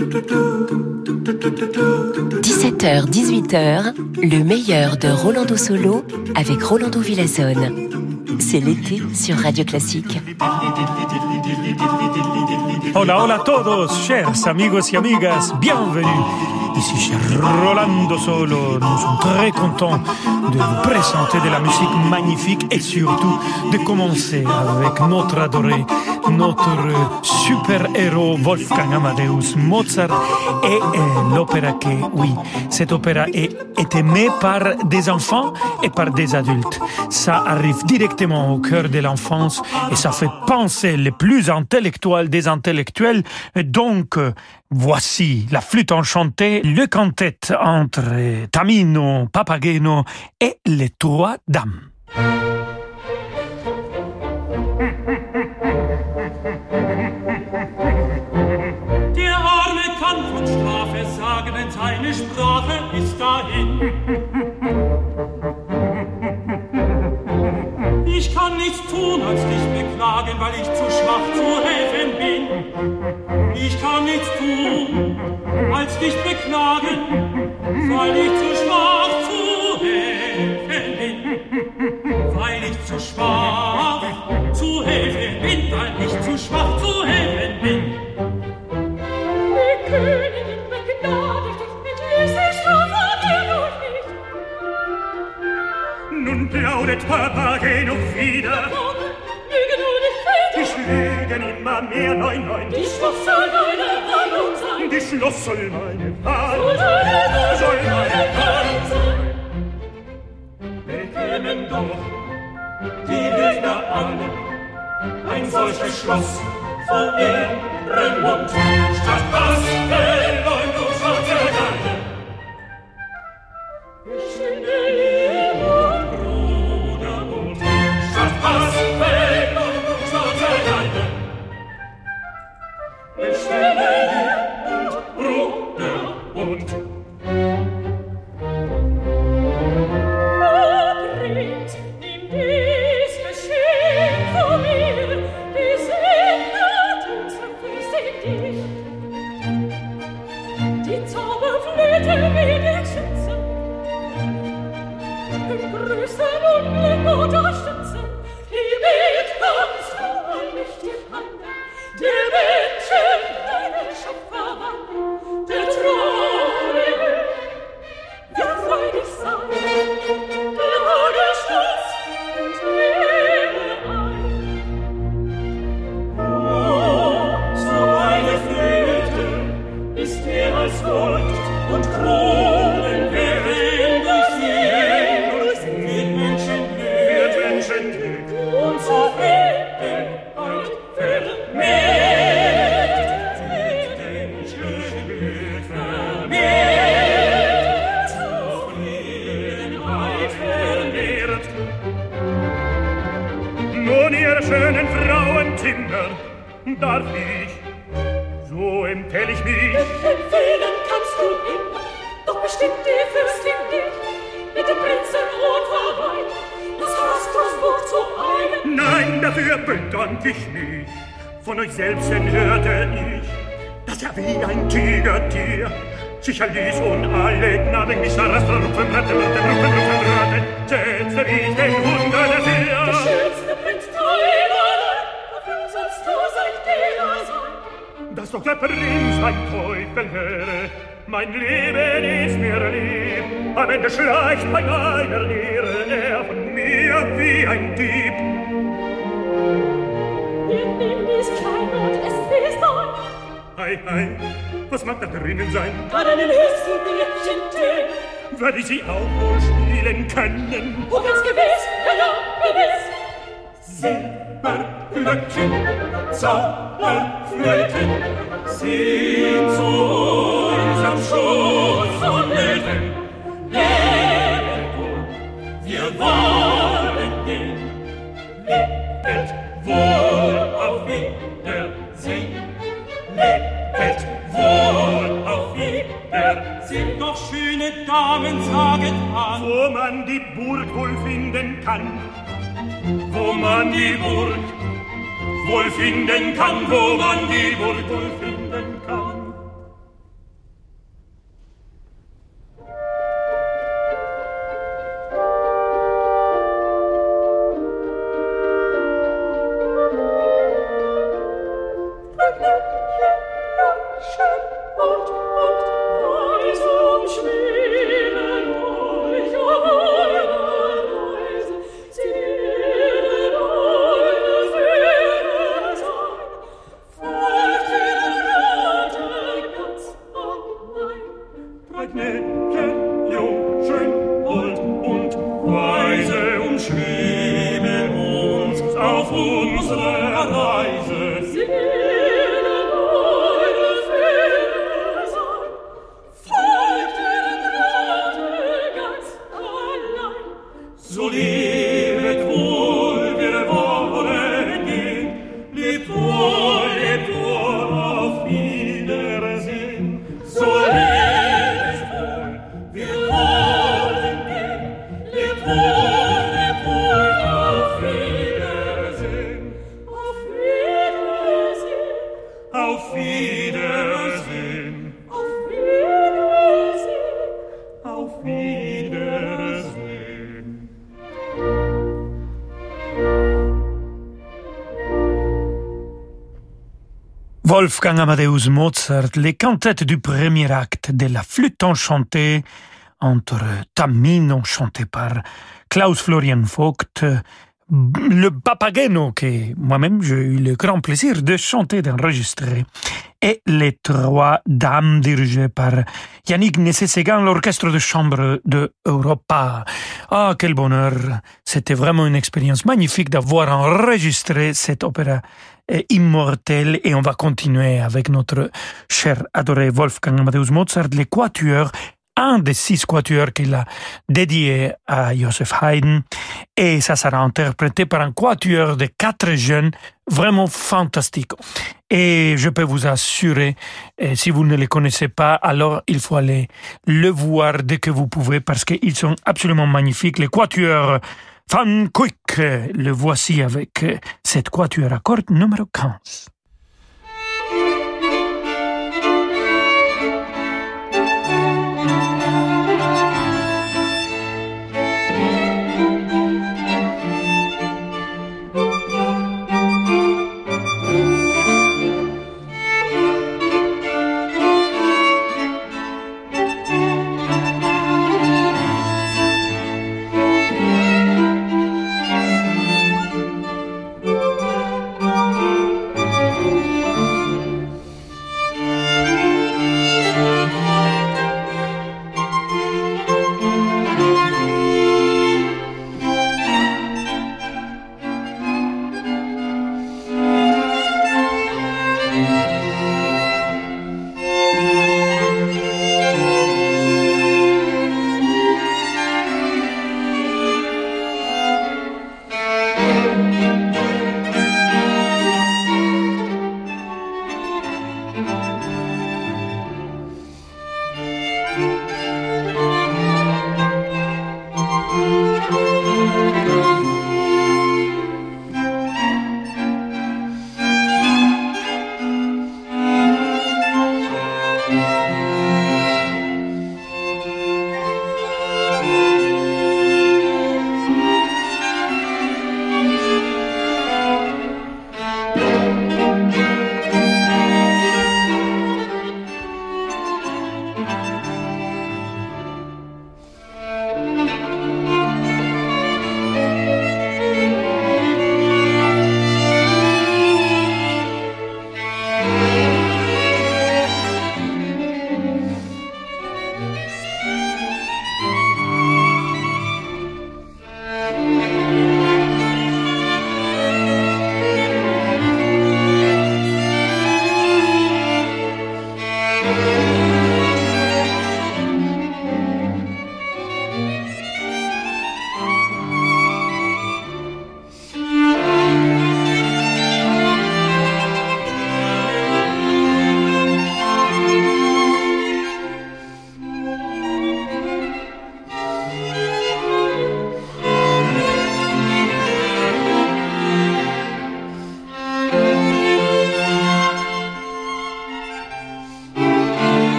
17h, 18h, le meilleur de Rolando Solo avec Rolando Villazon. C'est l'été sur Radio Classique. Hola, hola a todos, chers amigos y amigas, bienvenue. Ici, cher Rolando Solo, nous sommes très contents de vous présenter de la musique magnifique et surtout de commencer avec notre adoré, notre super-héros Wolfgang Amadeus Mozart et l'opéra que, oui, cette opéra est aimée par des enfants et par des adultes. Ça arrive directement au cœur de l'enfance et ça fait penser les plus intellectuels des intellectuels. Et donc, voici la flûte enchantée, le quintette entre Tamino, Papageno et les trois dames. Der arme kann von Strafe sagen, denn seine Sprache ist dahin. Ich kann nichts tun als dich beklagen, weil ich zu schwach zu helfen bin. Ich kann nichts tun, als dich beklagen, weil ich zu schwach zu helfen bin. Weil ich zu schwach zu helfen bin, weil ich zu schwach zu helfen bin. Die Königin begnadigt dich mit Lüsse, schaffe dir noch nicht. Nun plaudert Papageno wieder. Lügen immer mehr, nein, nein. Die Schluss soll meine Warnung sein. Die Schluss soll meine Warnung sein. Soll meine Warnung sein. Bekämen doch die Lügner an ein solches Schloss vor ihrem Mund. Statt was Verleumdung soll vergangen. Schöne Liebe und Brudermund. Statt was Verleumdung. Wolfgang Amadeus Mozart, les cantates du premier acte de la flûte enchantée entre Tamino, chanté par Klaus Florian Vogt, le Papageno, que moi-même j'ai eu le grand plaisir de chanter, d'enregistrer, et les Trois Dames dirigées par Yannick Nézet-Séguin, l'orchestre de chambre de Europa. Ah, quel bonheur! C'était vraiment une expérience magnifique d'avoir enregistré cette opéra immortel, et on va continuer avec notre cher adoré Wolfgang Amadeus Mozart, les quatuors, un des 6 quatuors qu'il a dédié à Joseph Haydn, et ça sera interprété par un quatuor de 4 jeunes vraiment fantastiques. Et je peux vous assurer, si vous ne les connaissez pas, alors il faut aller le voir dès que vous pouvez, parce qu'ils sont absolument magnifiques, les quatuors Van Kuijk, le voici avec cette quatuor à cordes numéro 15.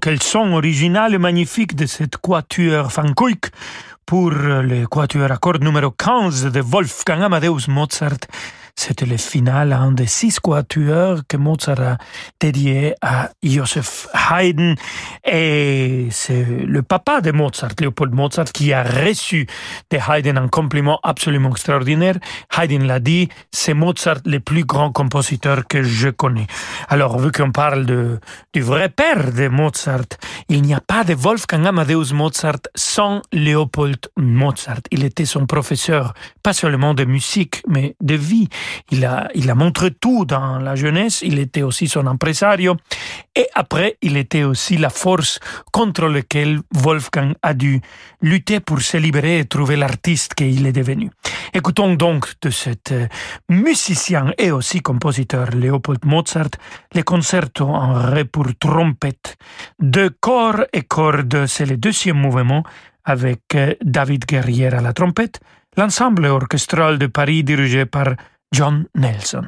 Quel son original et magnifique de cette quatuor Van Kuijk pour le quatuor à cordes numéro 15 de Wolfgang Amadeus Mozart. C'était le final, un des 6 quatuors que Mozart a dédié à Joseph Haydn. Et c'est le papa de Mozart, Leopold Mozart, qui a reçu de Haydn un compliment absolument extraordinaire. Haydn l'a dit, c'est Mozart le plus grand compositeur que je connais. Alors, vu qu'on parle du vrai père de Mozart, il n'y a pas de Wolfgang Amadeus Mozart sans Leopold Mozart. Il était son professeur, pas seulement de musique, mais de vie. Il a montré tout dans la jeunesse. Il était aussi son impresario. Et après, il était aussi la force contre laquelle Wolfgang a dû lutter pour se libérer et trouver l'artiste qu'il est devenu. Écoutons donc de cet musicien et aussi compositeur Leopold Mozart les concertos en ré pour trompette. Deux corps et cordes, c'est le deuxième mouvement avec David Guerrier à la trompette, l'ensemble orchestral de Paris dirigé par John Nelson.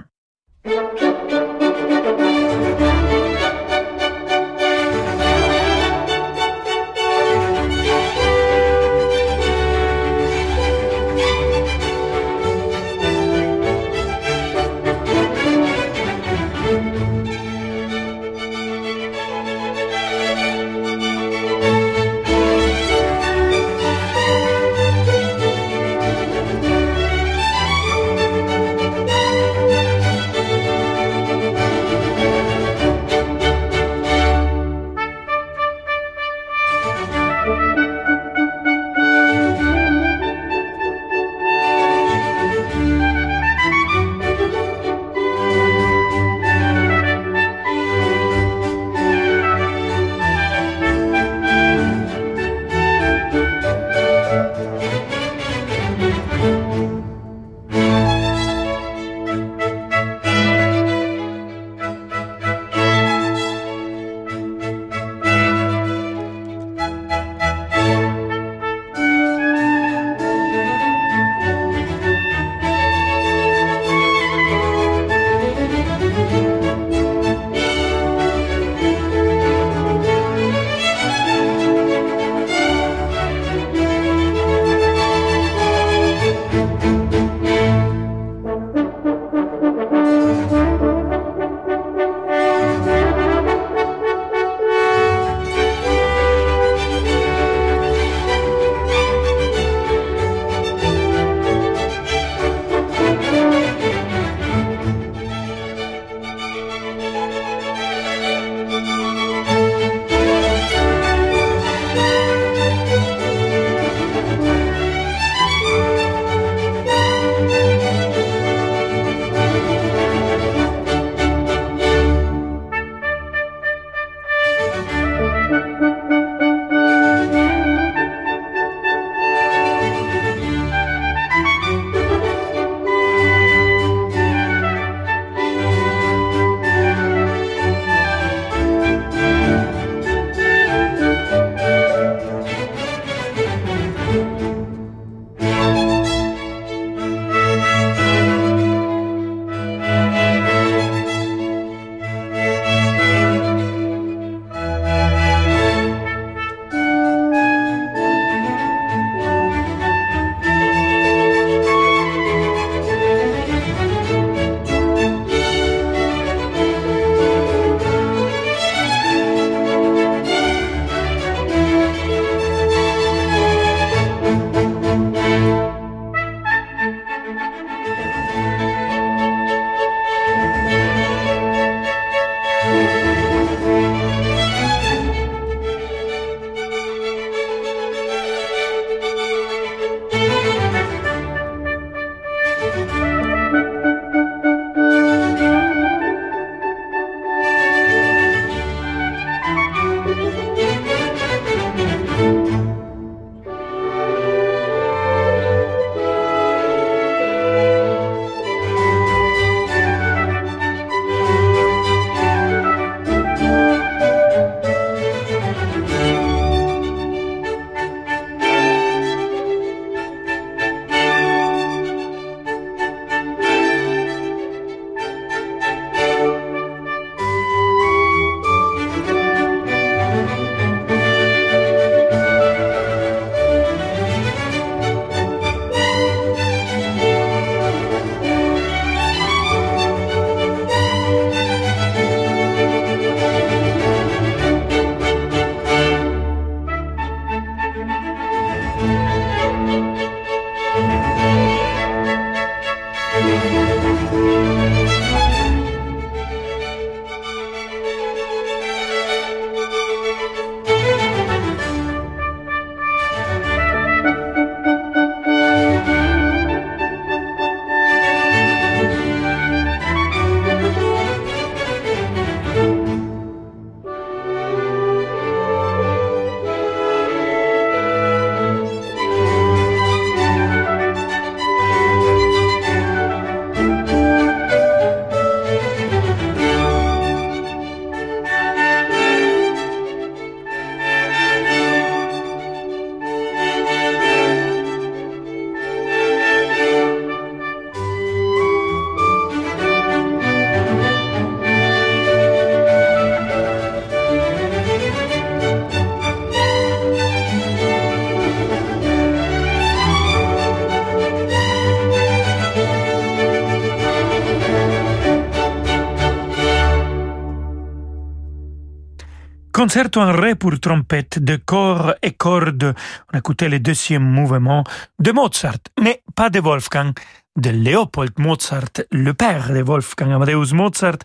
Concerto en Ré pour trompette de corps et cordes. On écoutait le deuxième mouvement de Mozart, mais pas de Wolfgang, de Leopold Mozart. Le père de Wolfgang Amadeus Mozart,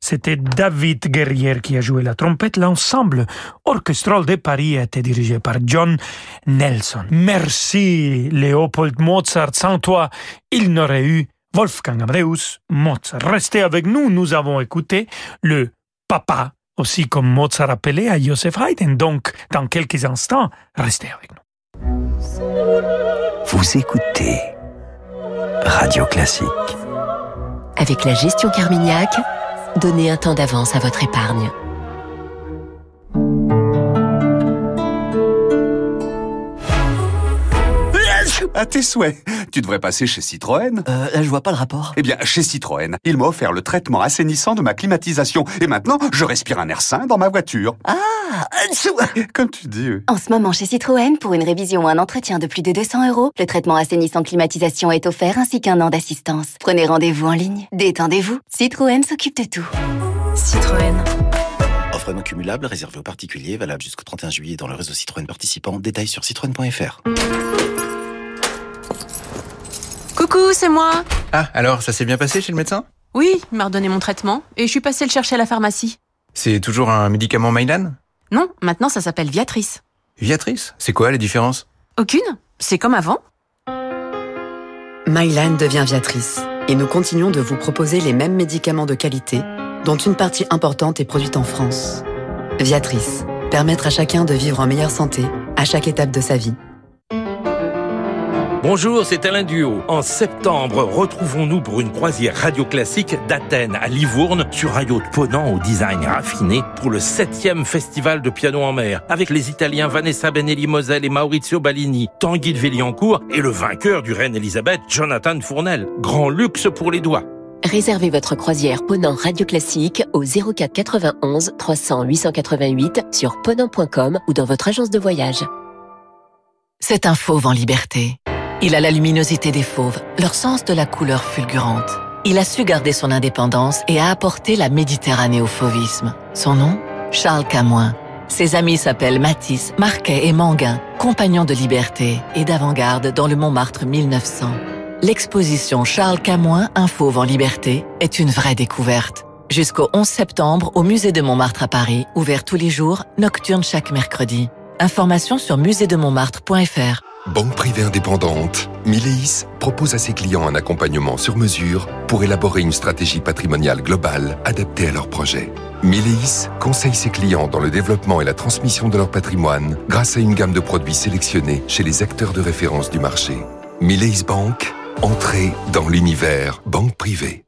c'était David Guerrier qui a joué la trompette. L'ensemble orchestral de Paris a été dirigé par John Nelson. Merci Leopold Mozart, sans toi, il n'aurait eu Wolfgang Amadeus Mozart. Restez avec nous, nous avons écouté le papa, aussi comme Mozart appelé à Joseph Haydn. Donc, dans quelques instants, restez avec nous. Vous écoutez Radio Classique. Avec la gestion Carmignac, donnez un temps d'avance à votre épargne. À tes souhaits. Tu devrais passer chez Citroën. Je vois pas le rapport. Eh bien, chez Citroën, il m'a offert le traitement assainissant de ma climatisation. Et maintenant, je respire un air sain dans ma voiture. Ah, comme tu dis. En ce moment, chez Citroën, pour une révision ou un entretien de plus de 200 €, le traitement assainissant climatisation est offert ainsi qu'un an d'assistance. Prenez rendez-vous en ligne. Détendez-vous. Citroën s'occupe de tout. Citroën. Offre non cumulable, réservée aux particuliers, valable jusqu'au 31 juillet dans le réseau Citroën participant. Détails sur citroën.fr. Coucou, c'est moi. Ah, alors, ça s'est bien passé chez le médecin? Oui, il m'a redonné mon traitement et je suis passée le chercher à la pharmacie. C'est toujours un médicament Mylan? Non, maintenant ça s'appelle Viatris. Viatris? C'est quoi les différences? Aucune, c'est comme avant. Mylan devient Viatris et nous continuons de vous proposer les mêmes médicaments de qualité, dont une partie importante est produite en France. Viatris, permettre à chacun de vivre en meilleure santé à chaque étape de sa vie. Bonjour, c'est Alain Duo. En septembre, retrouvons-nous pour une croisière radio classique d'Athènes à Livourne sur un yacht Ponant au design raffiné pour le 7e festival de piano en mer avec les Italiens Vanessa Benelli-Moselle et Maurizio Balini, Tanguy deVillancourt et le vainqueur du Reine Elisabeth, Jonathan Fournel. Grand luxe pour les doigts. Réservez votre croisière Ponant Radio Classique au 04 91 300 888 sur ponant.com ou dans votre agence de voyage. C'est un fauve en liberté. Il a la luminosité des fauves, leur sens de la couleur fulgurante. Il a su garder son indépendance et a apporté la Méditerranée au fauvisme. Son nom? Charles Camoin. Ses amis s'appellent Matisse, Marquet et Manguin, compagnons de liberté et d'avant-garde dans le Montmartre 1900. L'exposition Charles Camoin, un fauve en liberté, est une vraie découverte. Jusqu'au 11 septembre au Musée de Montmartre à Paris, ouvert tous les jours, nocturne chaque mercredi. Informations sur muséedemontmartre.fr. Banque privée indépendante, Mileis propose à ses clients un accompagnement sur mesure pour élaborer une stratégie patrimoniale globale adaptée à leur projet. Mileis conseille ses clients dans le développement et la transmission de leur patrimoine grâce à une gamme de produits sélectionnés chez les acteurs de référence du marché. Mileis Banque, entrée dans l'univers banque privée.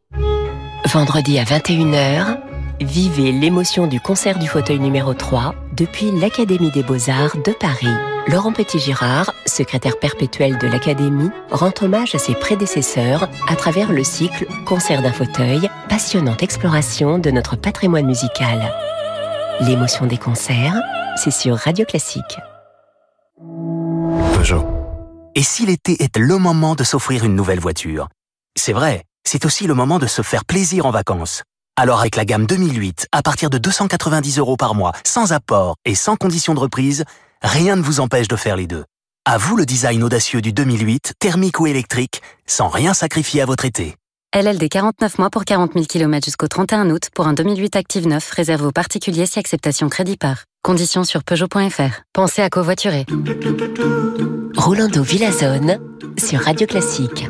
Vendredi à 21h, vivez l'émotion du concert du fauteuil numéro 3 depuis l'Académie des Beaux-Arts de Paris. Laurent Petit-Girard, secrétaire perpétuel de l'Académie, rend hommage à ses prédécesseurs à travers le cycle Concert d'un fauteuil, passionnante exploration de notre patrimoine musical. L'émotion des concerts, c'est sur Radio Classique. Peugeot. Et si l'été est le moment de s'offrir une nouvelle voiture? C'est vrai, c'est aussi le moment de se faire plaisir en vacances. Alors avec la gamme 2008, à partir de 290 € par mois, sans apport et sans condition de reprise, rien ne vous empêche de faire les deux. À vous le design audacieux du 2008, thermique ou électrique, sans rien sacrifier à votre été. LLD 49 mois pour 40 000 km jusqu'au 31 août pour un 2008 Active 9 réservé aux particuliers si acceptation crédit par. Conditions sur Peugeot.fr. Pensez à covoiturer. Rolando Villazon sur Radio Classique.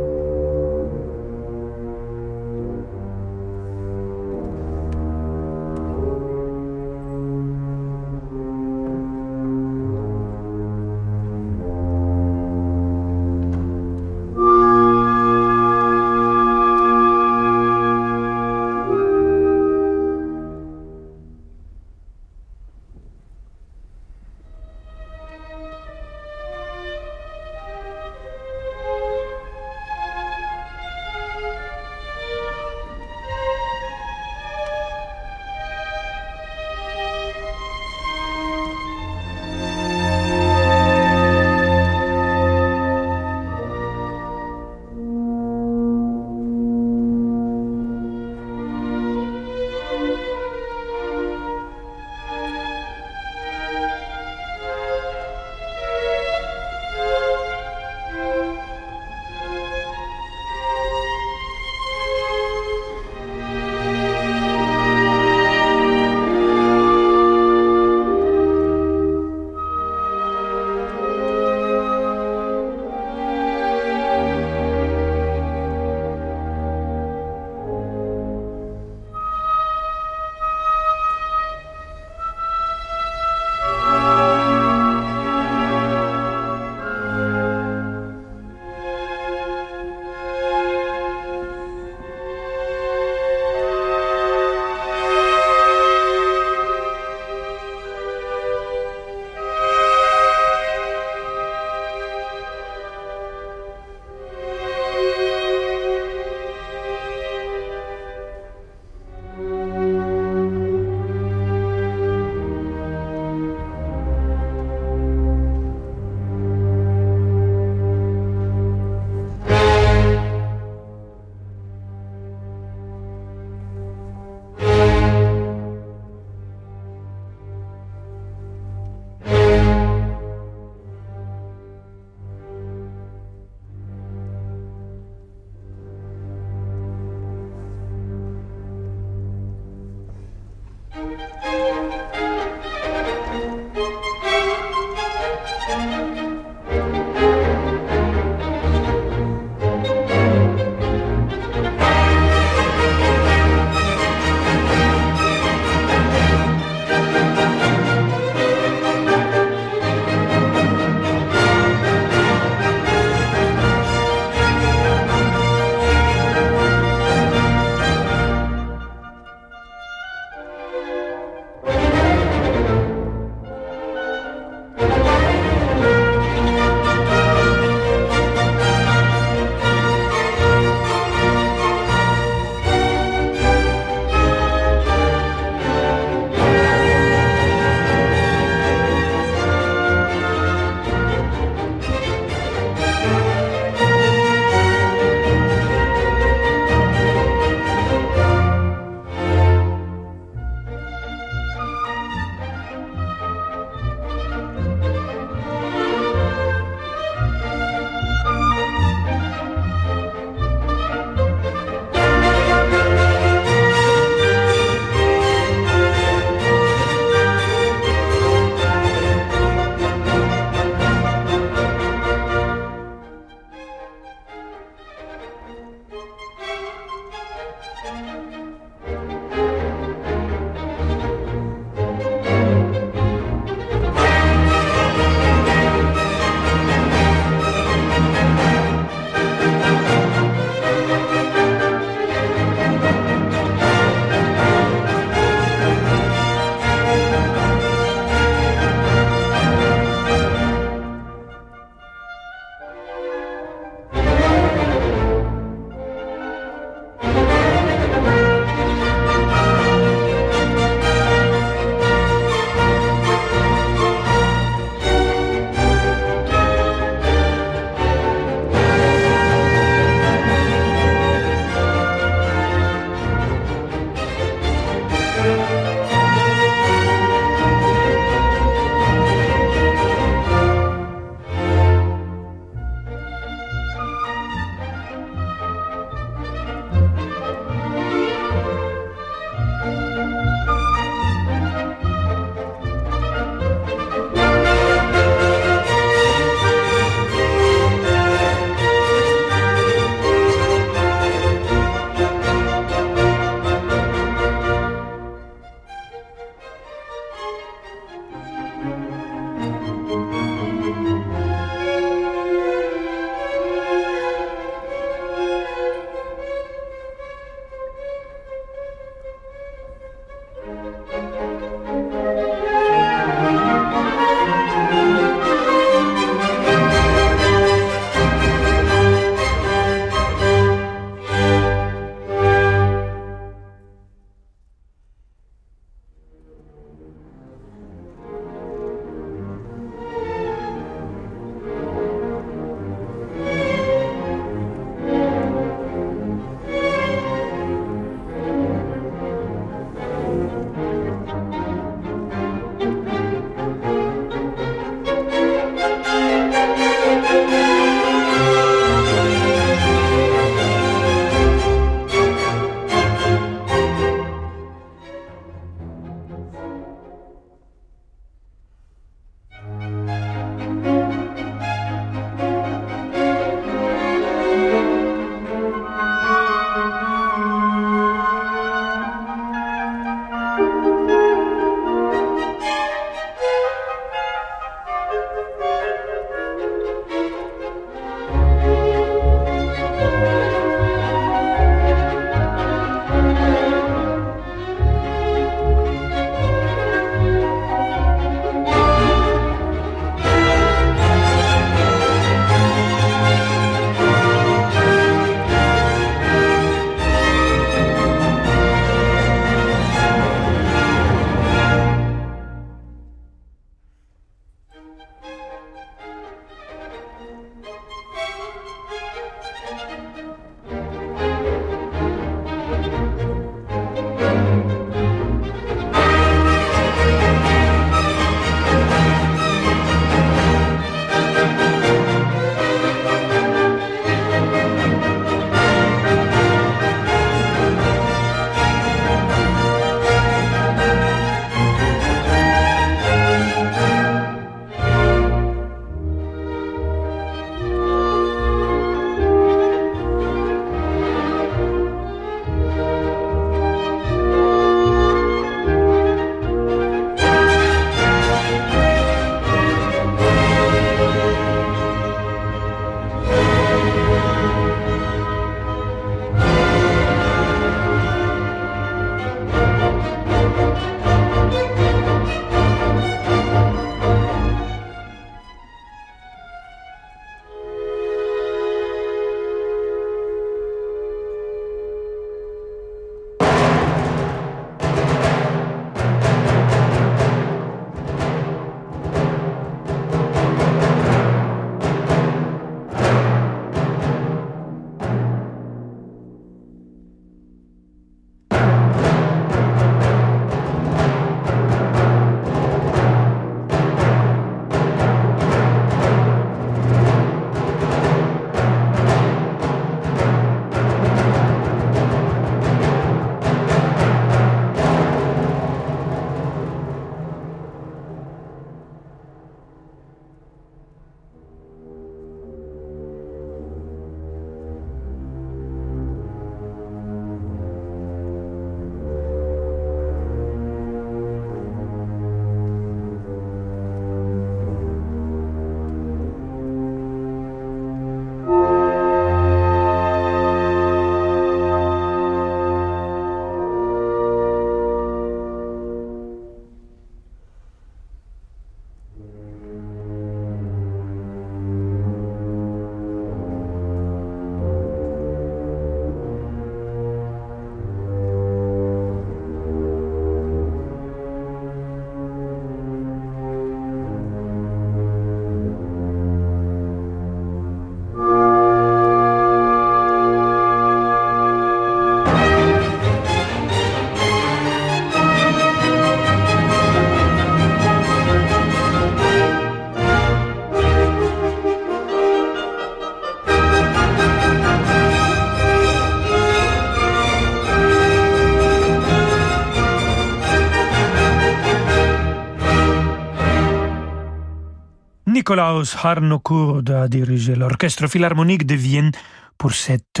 Nicolaus Harnoncourt a dirigé l'Orchestre Philharmonique de Vienne pour cette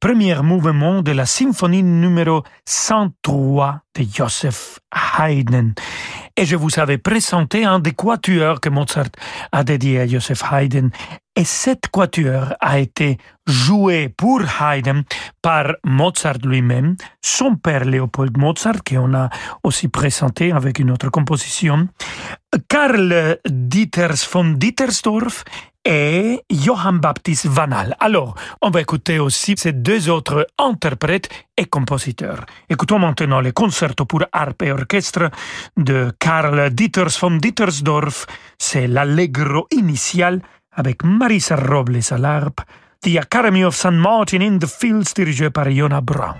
premier mouvement de la symphonie numéro 103 de Joseph Haydn. Et je vous avais présenté un des quatuors que Mozart a dédié à Joseph Haydn. Et cette quatuor a été joué pour Haydn par Mozart lui-même, son père Leopold Mozart, qu'on a aussi présenté avec une autre composition, Carl Ditters von Dittersdorf et Johann Baptist Vanhal. Alors, on va écouter aussi ces deux autres interprètes et compositeurs. Écoutons maintenant le concerto pour harpe et orchestre de Carl Ditters von Dittersdorf. C'est l'allegro initial avec Marisa Robles à l'harpe, The Academy of Saint Martin in the Fields, dirigé par Iona Brown.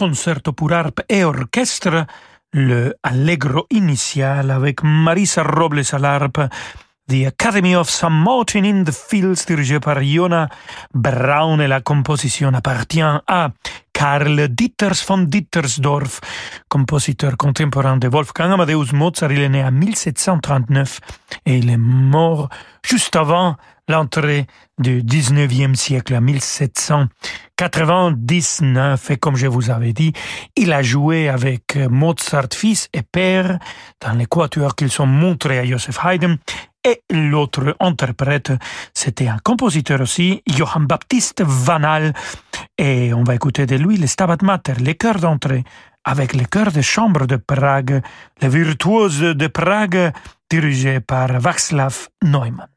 Concerto pour harpe et orchestre, le Allegro initial avec Marisa Robles à l'harpe, The Academy of Saint Martin in the fields, dirigé par Iona Brown, et la composition appartient à Carl Ditters von Dittersdorf, compositeur contemporain de Wolfgang Amadeus Mozart. Il est né en 1739 et il est mort juste avant l'entrée du 19e siècle, en 1799. Et comme je vous avais dit, il a joué avec Mozart fils et père dans les quatuors qu'ils sont montrés à Joseph Haydn. Et l'autre interprète, c'était un compositeur aussi, Johann Baptist Vanhal. Et on va écouter de lui le Stabat Mater, les chœurs d'entrée, avec les chœurs de chambre de Prague, les virtuoses de Prague, dirigés par Václav Neumann.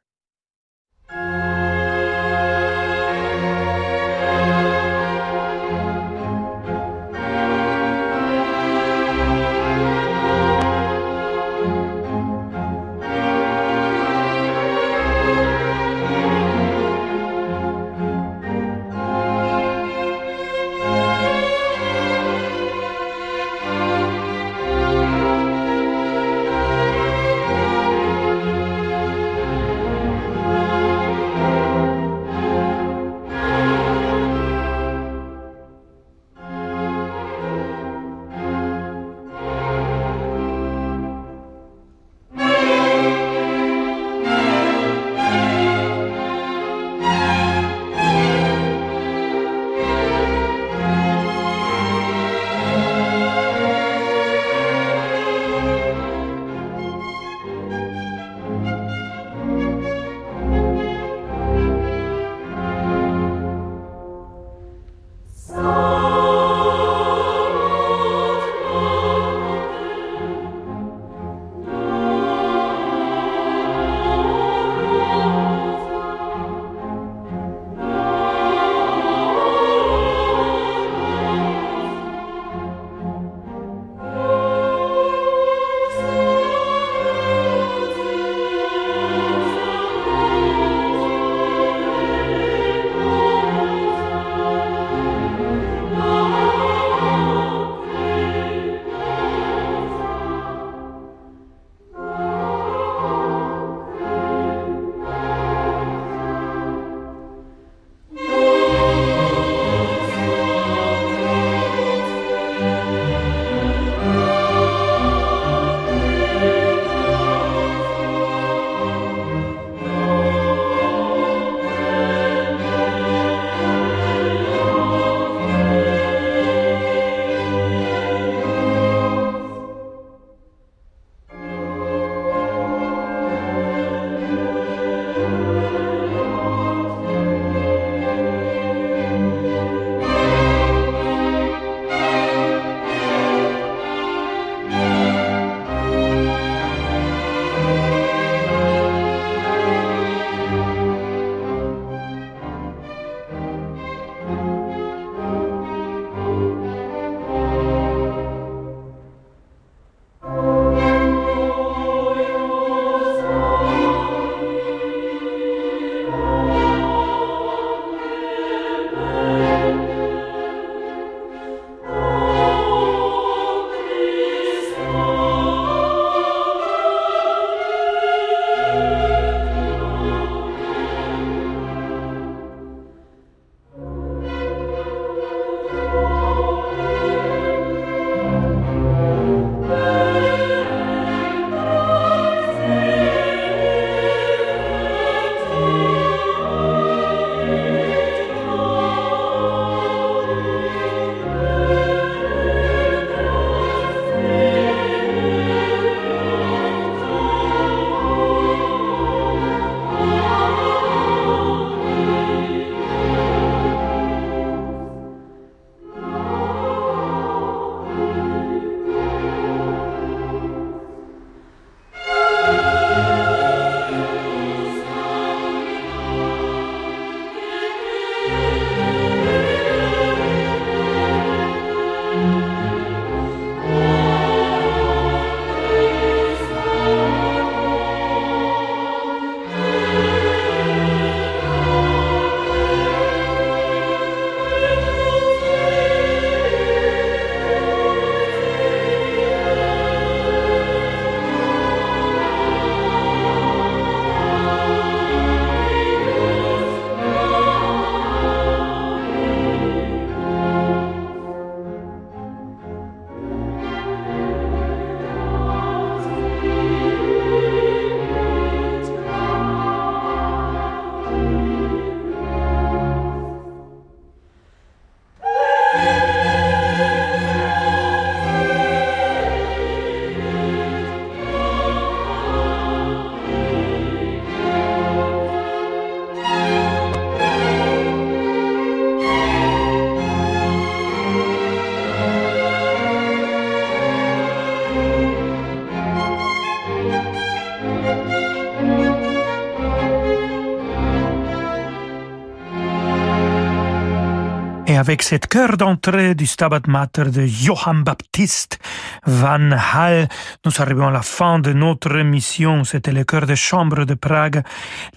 avec cette chœur d'entrée du Stabat Mater de Johann Baptist Vanhal, nous arrivons à la fin de notre émission. C'était le chœur de chambre de Prague,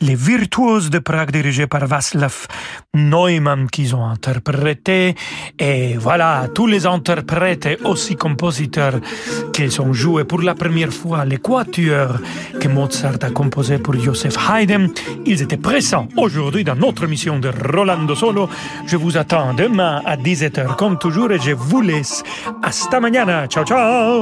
les virtuoses de Prague dirigés par Václav Neumann qu'ils ont interprété. Et voilà, tous les interprètes et aussi compositeurs qu'ils ont joué pour la première fois, les quatuors que Mozart a composé pour Joseph Haydn. Ils étaient présents aujourd'hui dans notre émission de Rolando Solo. Je vous attends demain à 17h comme toujours et je vous laisse. Hasta mañana. Ciao, ciao.